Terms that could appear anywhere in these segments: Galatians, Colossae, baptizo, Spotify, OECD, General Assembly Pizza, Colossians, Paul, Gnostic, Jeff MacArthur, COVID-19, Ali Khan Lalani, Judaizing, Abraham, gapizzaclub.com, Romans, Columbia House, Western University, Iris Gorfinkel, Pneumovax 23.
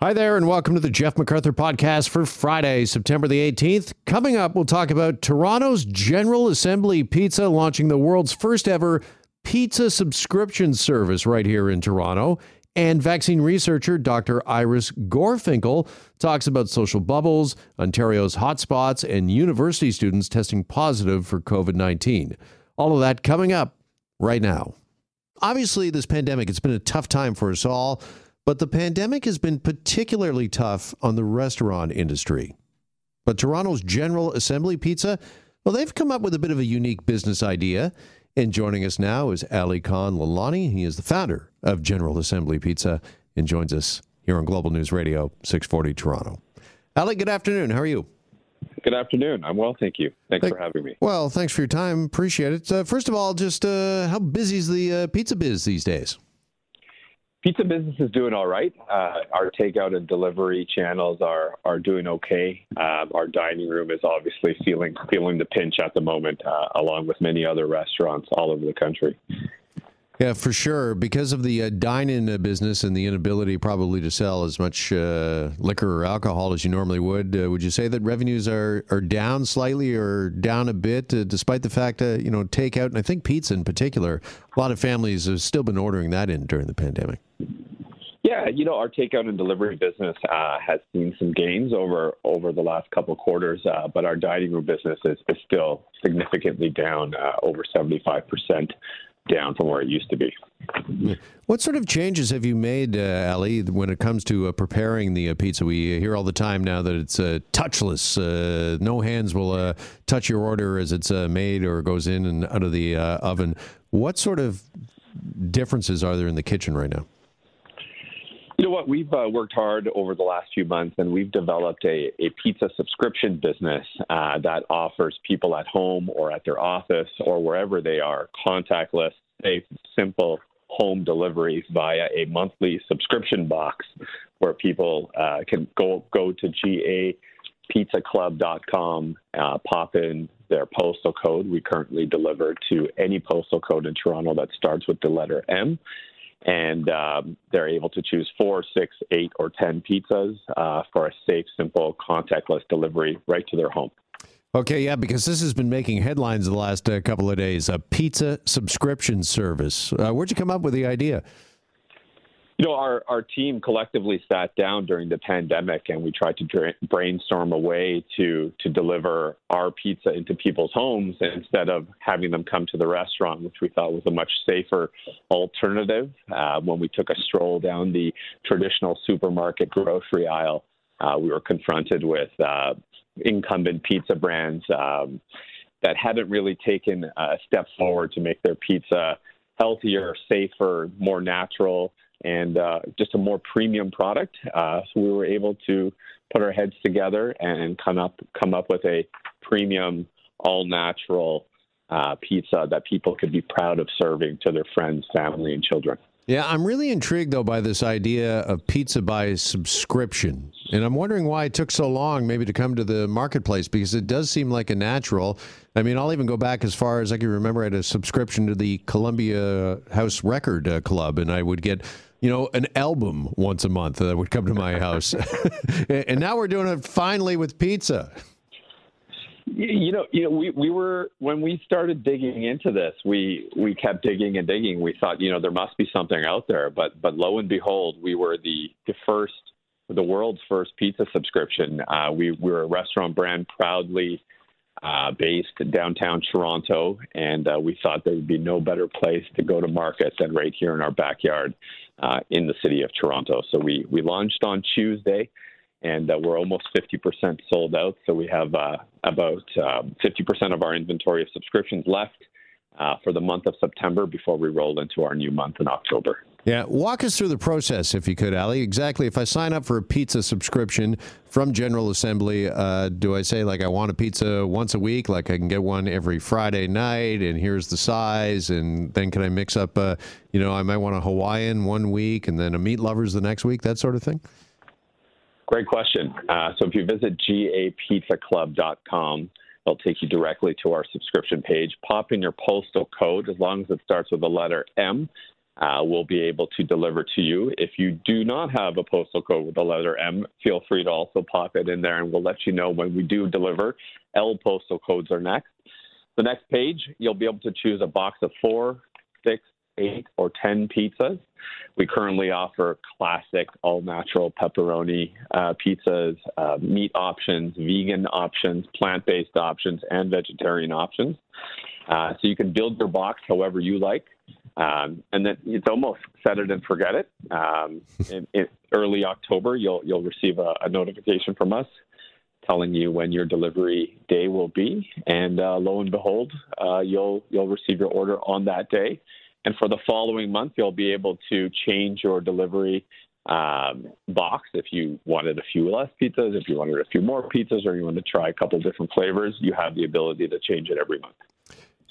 Hi there, and welcome to the Jeff MacArthur podcast for Friday, September the 18th. Coming up, we'll talk about Toronto's General Assembly Pizza launching the world's first ever pizza subscription service right here in Toronto. And vaccine researcher Dr. Iris Gorfinkel talks about social bubbles, Ontario's hotspots, and university students testing positive for COVID-19. All of that coming up right now. Obviously, this pandemic, it's been a tough time for us all. But the pandemic has been particularly tough on the restaurant industry. But Toronto's General Assembly Pizza, well, they've come up with a bit of a unique business idea. And joining us now is Ali Khan Lalani. He is the founder of General Assembly Pizza and joins us here on Global News Radio 640 Toronto. Ali, good afternoon. How are you? Good afternoon. I'm well, thank you. Thanks for having me. Well, thanks for your time. Appreciate it. First of all, just how busy is the pizza biz these days? Pizza business is doing all right. Our takeout and delivery channels are doing okay. Our dining room is obviously feeling the pinch at the moment, along with many other restaurants all over the country. Yeah, for sure. Because of the dine-in business and the inability probably to sell as much liquor or alcohol as you normally would you say that revenues are down slightly or down a bit, despite the fact that, takeout, and I think pizza in particular, a lot of families have still been ordering that in during the pandemic? Yeah, our takeout and delivery business has seen some gains over the last couple quarters, but our dining room business is still significantly down, over 75%. Down from where it used to be. What sort of changes have you made, Ali, when it comes to preparing the pizza? We hear all the time now that it's touchless. No hands will touch your order as it's made or goes in and out of the oven. What sort of differences are there in the kitchen right now? You know what? We've worked hard over the last few months, and we've developed a pizza subscription business that offers people at home or at their office or wherever they are contactless, safe, simple home deliveries via a monthly subscription box where people can go to gapizzaclub.com, pop in their postal code. We currently deliver to any postal code in Toronto that starts with the letter M. And they're able to choose 4, 6, 8, or 10 pizzas for a safe, simple, contactless delivery right to their home. Okay, yeah, because this has been making headlines the last couple of days, a pizza subscription service. Where'd you come up with the idea? Our team collectively sat down during the pandemic, and we tried to brainstorm a way to deliver our pizza into people's homes instead of having them come to the restaurant, which we thought was a much safer alternative. When we took a stroll down the traditional supermarket grocery aisle, we were confronted with incumbent pizza brands that hadn't really taken a step forward to make their pizza healthier, safer, more natural, and just a more premium product. So we were able to put our heads together and come up with a premium, all-natural pizza that people could be proud of serving to their friends, family, and children. Yeah, I'm really intrigued, though, by this idea of pizza by subscription. And I'm wondering why it took so long maybe to come to the marketplace, because it does seem like a natural. I mean, I'll even go back as far as I can remember. I had a subscription to the Columbia House Record Club, and I would get, an album once a month that would come to my house. And now we're doing it finally with pizza. We were, when we started digging into this, we kept digging and digging. We thought, there must be something out there, but lo and behold, we were the world's first pizza subscription. We were a restaurant brand proudly based in downtown Toronto, and we thought there would be no better place to go to market than right here in our backyard in the city of Toronto. So we launched on Tuesday. And we're almost 50% sold out, so we have about 50% of our inventory of subscriptions left for the month of September before we roll into our new month in October. Yeah, walk us through the process, if you could, Ali. Exactly, if I sign up for a pizza subscription from General Assembly, do I say, I want a pizza once a week, I can get one every Friday night, and here's the size, and then can I mix up, I might want a Hawaiian one week, and then a Meat Lovers the next week, that sort of thing? Great question. So if you visit gapizzaclub.com, it'll take you directly to our subscription page. Pop in your postal code as long as it starts with the letter M, we'll be able to deliver to you. If you do not have a postal code with the letter M, feel free to also pop it in there, and we'll let you know when we do deliver. L postal codes are next. The next page, you'll be able to choose a box of 4, 6, 8, or 10 pizzas. We currently offer classic all-natural pepperoni pizzas, meat options, vegan options, plant-based options, and vegetarian options. So you can build your box however you like. And then it's almost set it and forget it. In early October, you'll receive a notification from us telling you when your delivery day will be. And lo and behold, you'll receive your order on that day. And for the following month, you'll be able to change your delivery box. If you wanted a few less pizzas, if you wanted a few more pizzas, or you want to try a couple different flavors, you have the ability to change it every month.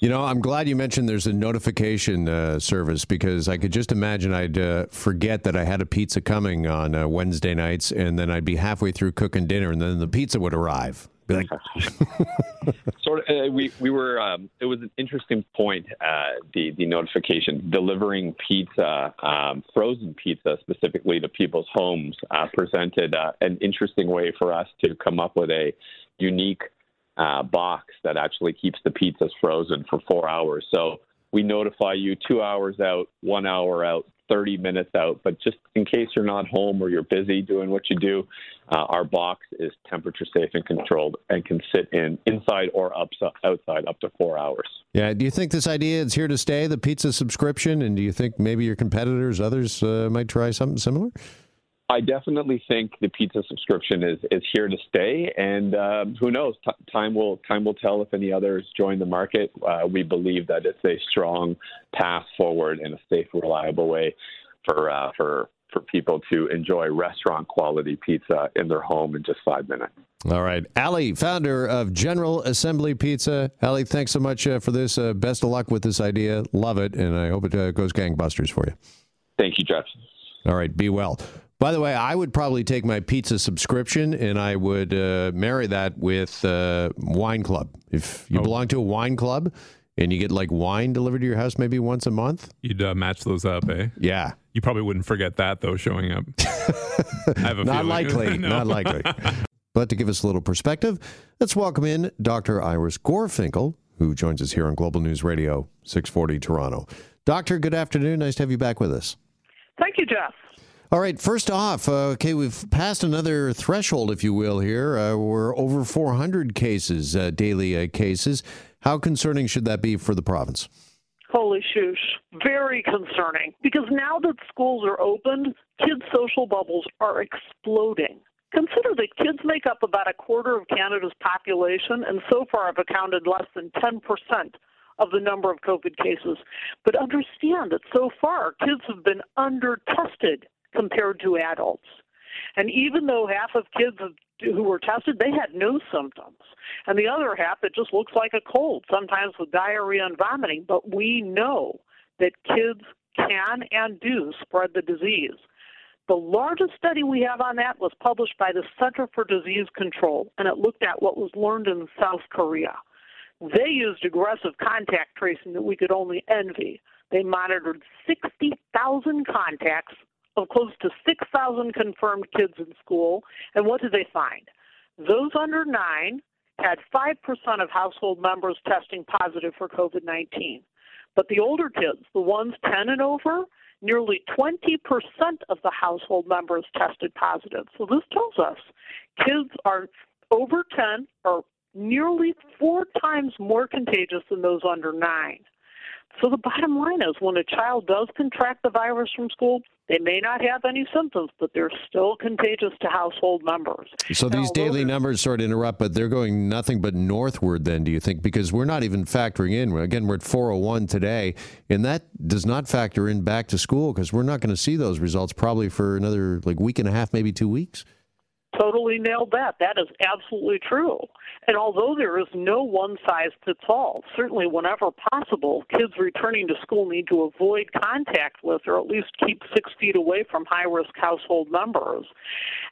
You know, I'm glad you mentioned there's a notification service, because I could just imagine I'd forget that I had a pizza coming on Wednesday nights, and then I'd be halfway through cooking dinner, and then the pizza would arrive. Be like... Sort of. We were. It was an interesting point. The notification delivering pizza, frozen pizza specifically to people's homes, presented an interesting way for us to come up with a unique box that actually keeps the pizzas frozen for 4 hours. So we notify you 2 hours out, 1 hour out, 30 minutes out, but just in case you're not home or you're busy doing what you do, our box is temperature safe and controlled and can sit inside or outside up to 4 hours. Yeah. Do you think this idea is here to stay, the pizza subscription? And do you think maybe your competitors, others might try something similar? I definitely think the pizza subscription is here to stay, and who knows? Time will tell if any others join the market. We believe that it's a strong path forward and a safe, reliable way for people to enjoy restaurant quality pizza in their home in just 5 minutes. All right, Ali, founder of General Assembly Pizza. Ali, thanks so much for this. Best of luck with this idea. Love it, and I hope it goes gangbusters for you. Thank you, Jeff. All right, be well. By the way, I would probably take my pizza subscription and I would marry that with wine club. If you belong to a wine club and you get like wine delivered to your house maybe once a month. You'd match those up, eh? Yeah. You probably wouldn't forget that, though, showing up. I have a not likely. No. Not likely. But to give us a little perspective, let's welcome in Dr. Iris Gorfinkel, who joins us here on Global News Radio 640 Toronto. Doctor, good afternoon. Nice to have you back with us. Thank you, Jeff. All right, first off, okay, we've passed another threshold, if you will, here. We're over 400 cases, daily cases. How concerning should that be for the province? Holy shoosh. Very concerning. Because now that schools are opened, kids' social bubbles are exploding. Consider that kids make up about a quarter of Canada's population and so far have accounted less than 10% of the number of COVID cases. But understand that so far, kids have been under-tested compared to adults. And even though half of kids who were tested, they had no symptoms. And the other half, it just looks like a cold, sometimes with diarrhea and vomiting. But we know that kids can and do spread the disease. The largest study we have on that was published by the Center for Disease Control, and it looked at what was learned in South Korea. They used aggressive contact tracing that we could only envy. They monitored 60,000 contacts of close to 6,000 confirmed kids in school, and what did they find? Those under 9 had 5% of household members testing positive for COVID-19. But the older kids, the ones 10 and over, nearly 20% of the household members tested positive. So this tells us kids are over 10 are nearly 4 times more contagious than those under 9. So the bottom line is when a child does contract the virus from school, they may not have any symptoms, but they're still contagious to household members. So these daily numbers, sorry to interrupt, but they're going nothing but northward then, do you think? Because we're not even factoring in. Again, we're at 401 today, and that does not factor in back to school because we're not going to see those results probably for another like week and a half, maybe 2 weeks. Totally nailed that. That is absolutely true. And although there is no one-size-fits-all, certainly whenever possible, kids returning to school need to avoid contact with or at least keep 6 feet away from high-risk household members.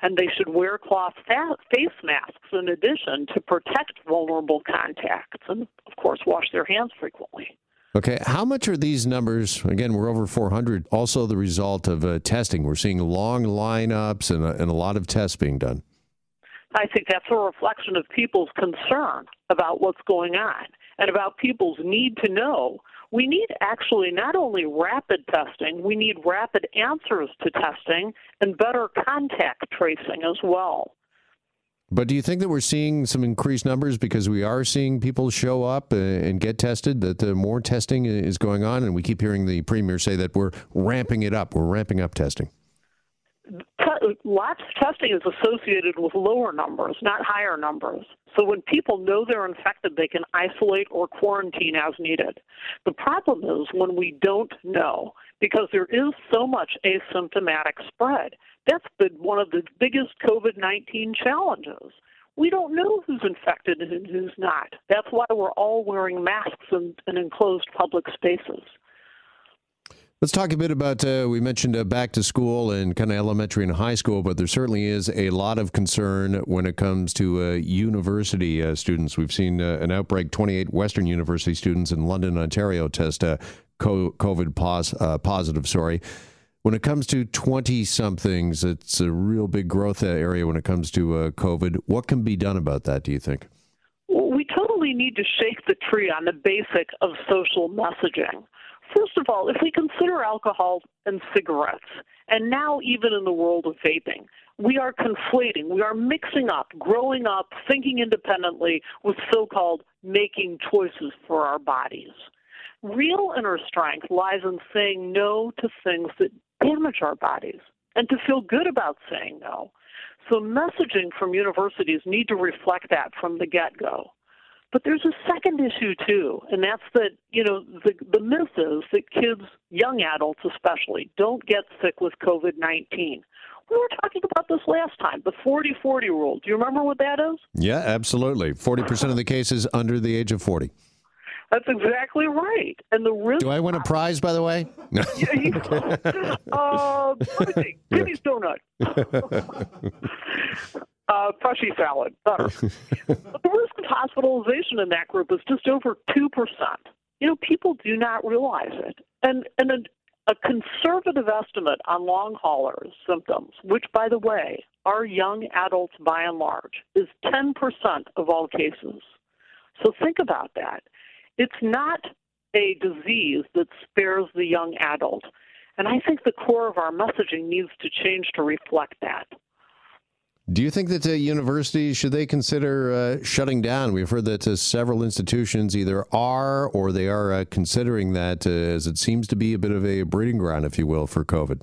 And they should wear cloth face masks in addition to protect vulnerable contacts and, of course, wash their hands frequently. Okay. How much are these numbers, again, we're over 400, also the result of testing? We're seeing long lineups and a lot of tests being done. I think that's a reflection of people's concern about what's going on and about people's need to know. We need actually not only rapid testing, we need rapid answers to testing and better contact tracing as well. But do you think that we're seeing some increased numbers because we are seeing people show up and get tested, that the more testing is going on? And we keep hearing the premier say that we're ramping it up. We're ramping up testing. Lots of testing is associated with lower numbers, not higher numbers. So when people know they're infected, they can isolate or quarantine as needed. The problem is when we don't know, because there is so much asymptomatic spread. That's been one of the biggest COVID-19 challenges. We don't know who's infected and who's not. That's why we're all wearing masks in enclosed public spaces. Let's talk a bit about, we mentioned back to school and kind of elementary and high school, but there certainly is a lot of concern when it comes to university students. We've seen an outbreak, 28 Western University students in London, Ontario test COVID positive, sorry. When it comes to 20-somethings, it's a real big growth area when it comes to COVID. What can be done about that, do you think? Well, we totally need to shake the tree on the basic of social messaging. First of all, if we consider alcohol and cigarettes, and now even in the world of vaping, we are conflating, we are mixing up, growing up, thinking independently with so-called making choices for our bodies. Real inner strength lies in saying no to things that damage our bodies and to feel good about saying no. So messaging from universities need to reflect that from the get-go. But there's a second issue, too, and that's that, you know, the myth is that kids, young adults especially, don't get sick with COVID-19. We were talking about this last time, the 40-40 rule. Do you remember what that is? Yeah, absolutely. 40% of the cases under the age of 40. That's exactly right. And the risk. Do I win a prize, by the way? No. Yeah, you know, Kitty's donut. Plushy salad. But the risk of hospitalization in that group is just over 2%. You know, people do not realize it. And a conservative estimate on long haulers' symptoms, which, by the way, are young adults by and large, is 10% of all cases. So think about that. It's not a disease that spares the young adult. And I think the core of our messaging needs to change to reflect that. Do you think that universities, should they consider shutting down? We've heard that several institutions either are or they are considering that as it seems to be a bit of a breeding ground, if you will, for COVID.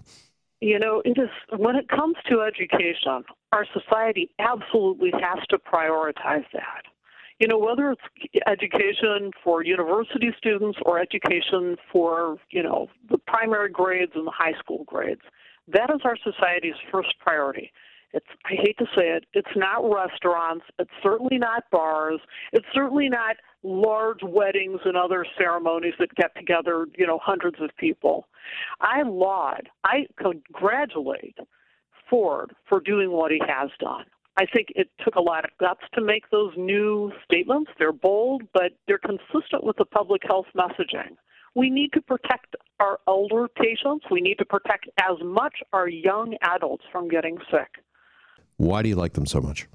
You know, it is, when it comes to education, our society absolutely has to prioritize that. You know, whether it's education for university students or education for, you know, the primary grades and the high school grades, that is our society's first priority. It's, I hate to say it, it's not restaurants, it's certainly not bars, it's certainly not large weddings and other ceremonies that get together, you know, hundreds of people. I congratulate Ford for doing what he has done. I think it took a lot of guts to make those new statements. They're bold, but they're consistent with the public health messaging. We need to protect our older patients. We need to protect as much our young adults from getting sick. Why do you like them so much?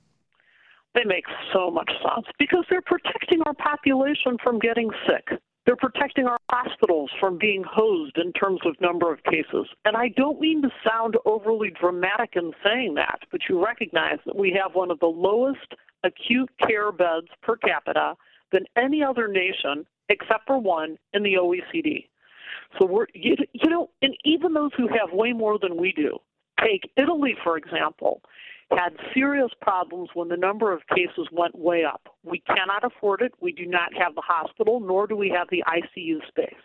They make so much sense because they're protecting our population from getting sick. They're protecting our hospitals from being hosed in terms of number of cases. And I don't mean to sound overly dramatic in saying that, but you recognize that we have one of the lowest acute care beds per capita than any other nation, except for one, in the OECD. So we're, you know, and even those who have way more than we do, take Italy, for example, had serious problems when the number of cases went way up. We cannot afford it. We do not have the hospital, nor do we have the ICU space.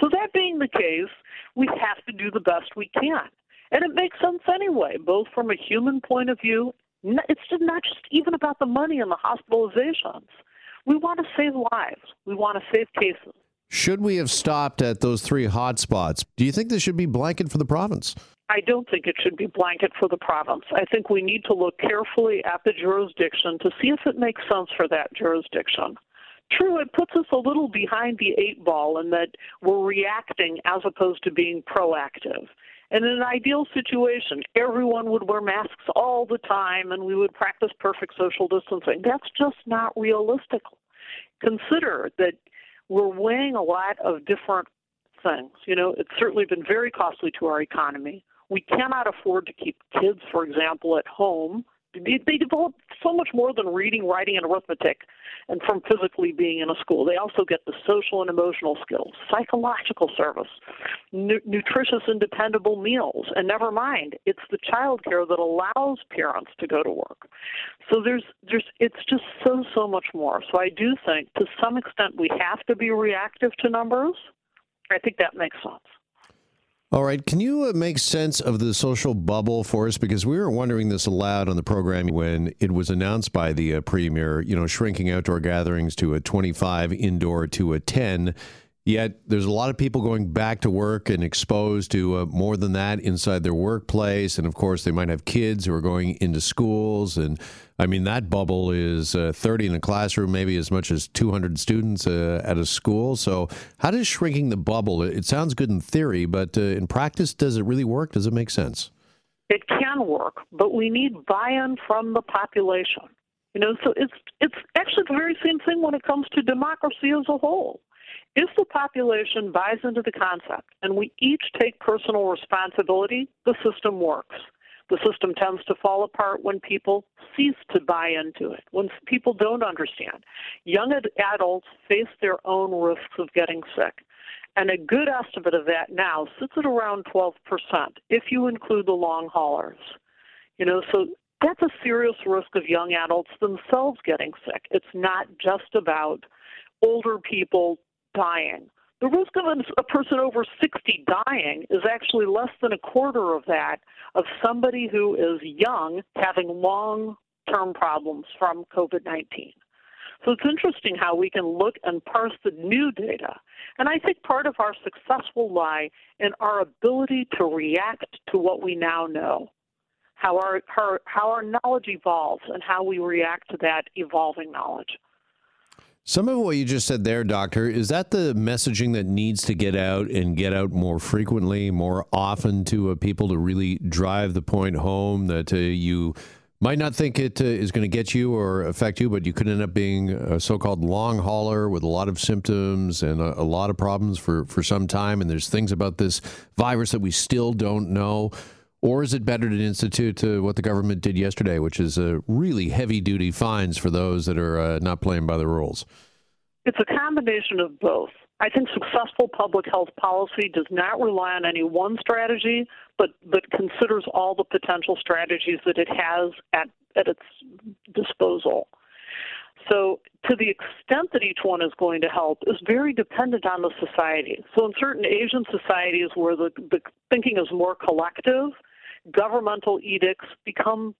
So that being the case, we have to do the best we can. And it makes sense anyway, both from a human point of view. It's not just even about the money and the hospitalizations. We want to save lives. We want to save cases. Should we have stopped at those three hot spots? Do you think this should be blanket for the province? I don't think it should be blanket for the province. I think we need to look carefully at the jurisdiction to see if it makes sense for that jurisdiction. True, it puts us a little behind the eight ball in that we're reacting as opposed to being proactive. And in an ideal situation, everyone would wear masks all the time and we would practice perfect social distancing. That's just not realistic. Consider that we're weighing a lot of different things. You know, it's certainly been very costly to our economy. We cannot afford to keep kids, for example, at home. They develop so much more than reading, writing, and arithmetic, and from physically being in a school. They also get the social and emotional skills, psychological service, nutritious and dependable meals, and never mind, it's the child care that allows parents to go to work. So it's just so much more. So I do think, to some extent, we have to be reactive to numbers. I think that makes sense. All right. Can you make sense of the social bubble for us? Because we were wondering this aloud on the program when it was announced by the premier, you know, shrinking outdoor gatherings to a 25, indoor to a 10. Yet there's a lot of people going back to work and exposed to more than that inside their workplace. And, of course, they might have kids who are going into schools. And, I mean, that bubble is 30 in a classroom, maybe as much as 200 students at a school. So how does shrinking the bubble, it sounds good in theory, but in practice, does it really work? Does it make sense? It can work, but we need buy-in from the population. You know, so it's actually the very same thing when it comes to democracy as a whole. If the population buys into the concept and we each take personal responsibility, the system works. The system tends to fall apart when people cease to buy into it, when people don't understand. Young adults face their own risks of getting sick. And a good estimate of that now sits at around 12% if you include the long haulers. You know, so that's a serious risk of young adults themselves getting sick. It's not just about older people dying. The risk of a person over 60 dying is actually less than a quarter of that of somebody who is young having long-term problems from COVID-19. So it's interesting how we can look and parse the new data. And I think part of our success will lie in our ability to react to what we now know, how our knowledge evolves and how we react to that evolving knowledge. Some of what you just said there, Doctor, is that the messaging that needs to get out and get out more frequently, more often to people to really drive the point home that you might not think it is going to get you or affect you, but you could end up being a so-called long hauler with a lot of symptoms and a lot of problems for some time, and there's things about this virus that we still don't know? Or is it better to institute what the government did yesterday, which is really heavy-duty fines for those that are not playing by the rules? It's a combination of both. I think successful public health policy does not rely on any one strategy, but considers all the potential strategies that it has at its disposal. So to the extent that each one is going to help is very dependent on the society. So in certain Asian societies where the thinking is more collective, governmental edicts become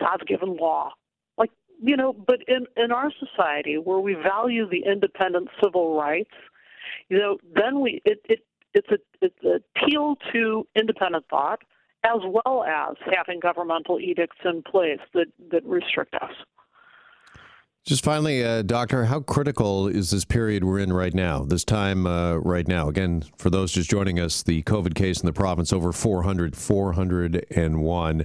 God's given law. Like, you know, but in our society where we value the independent civil rights, you know, then it's an appeal to independent thought as well as having governmental edicts in place that restrict us. Just finally, Doctor, how critical is this period we're in right now, this time right now? Again, for those just joining us, the COVID case in the province, over 400, 401.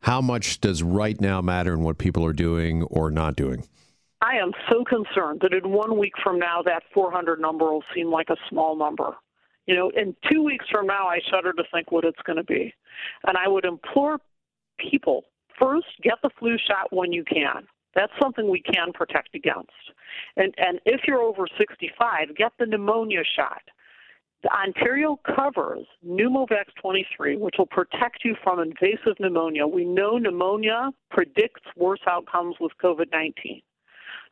How much does right now matter in what people are doing or not doing? I am so concerned that in 1 week from now, that 400 number will seem like a small number. You know, in 2 weeks from now, I shudder to think what it's going to be. And I would implore people, first, get the flu shot when you can. That's something we can protect against. And if you're over 65, get the pneumonia shot. The Ontario covers Pneumovax 23, which will protect you from invasive pneumonia. We know pneumonia predicts worse outcomes with COVID-19.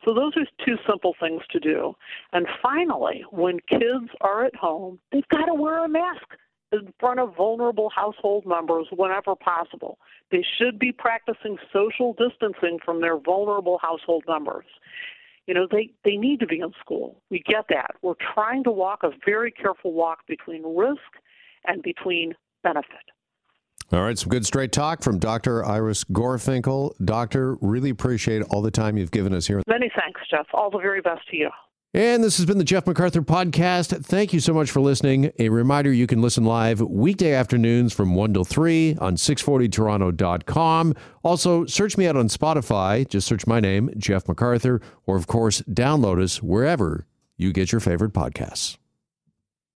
So those are two simple things to do. And finally, when kids are at home, they've got to wear a mask in front of vulnerable household members whenever possible. They should be practicing social distancing from their vulnerable household members. You know, they need to be in school. We get that. We're trying to walk a very careful walk between risk and between benefit. All right, some good straight talk from Dr. Iris Gorfinkel. Doctor, really appreciate all the time you've given us here. Many thanks, Jeff. All the very best to you. And this has been the Jeff MacArthur Podcast. Thank you so much for listening. A reminder, you can listen live weekday afternoons from 1 till 3 on 640toronto.com. Also, search me out on Spotify. Just search my name, Jeff MacArthur, or, of course, download us wherever you get your favorite podcasts.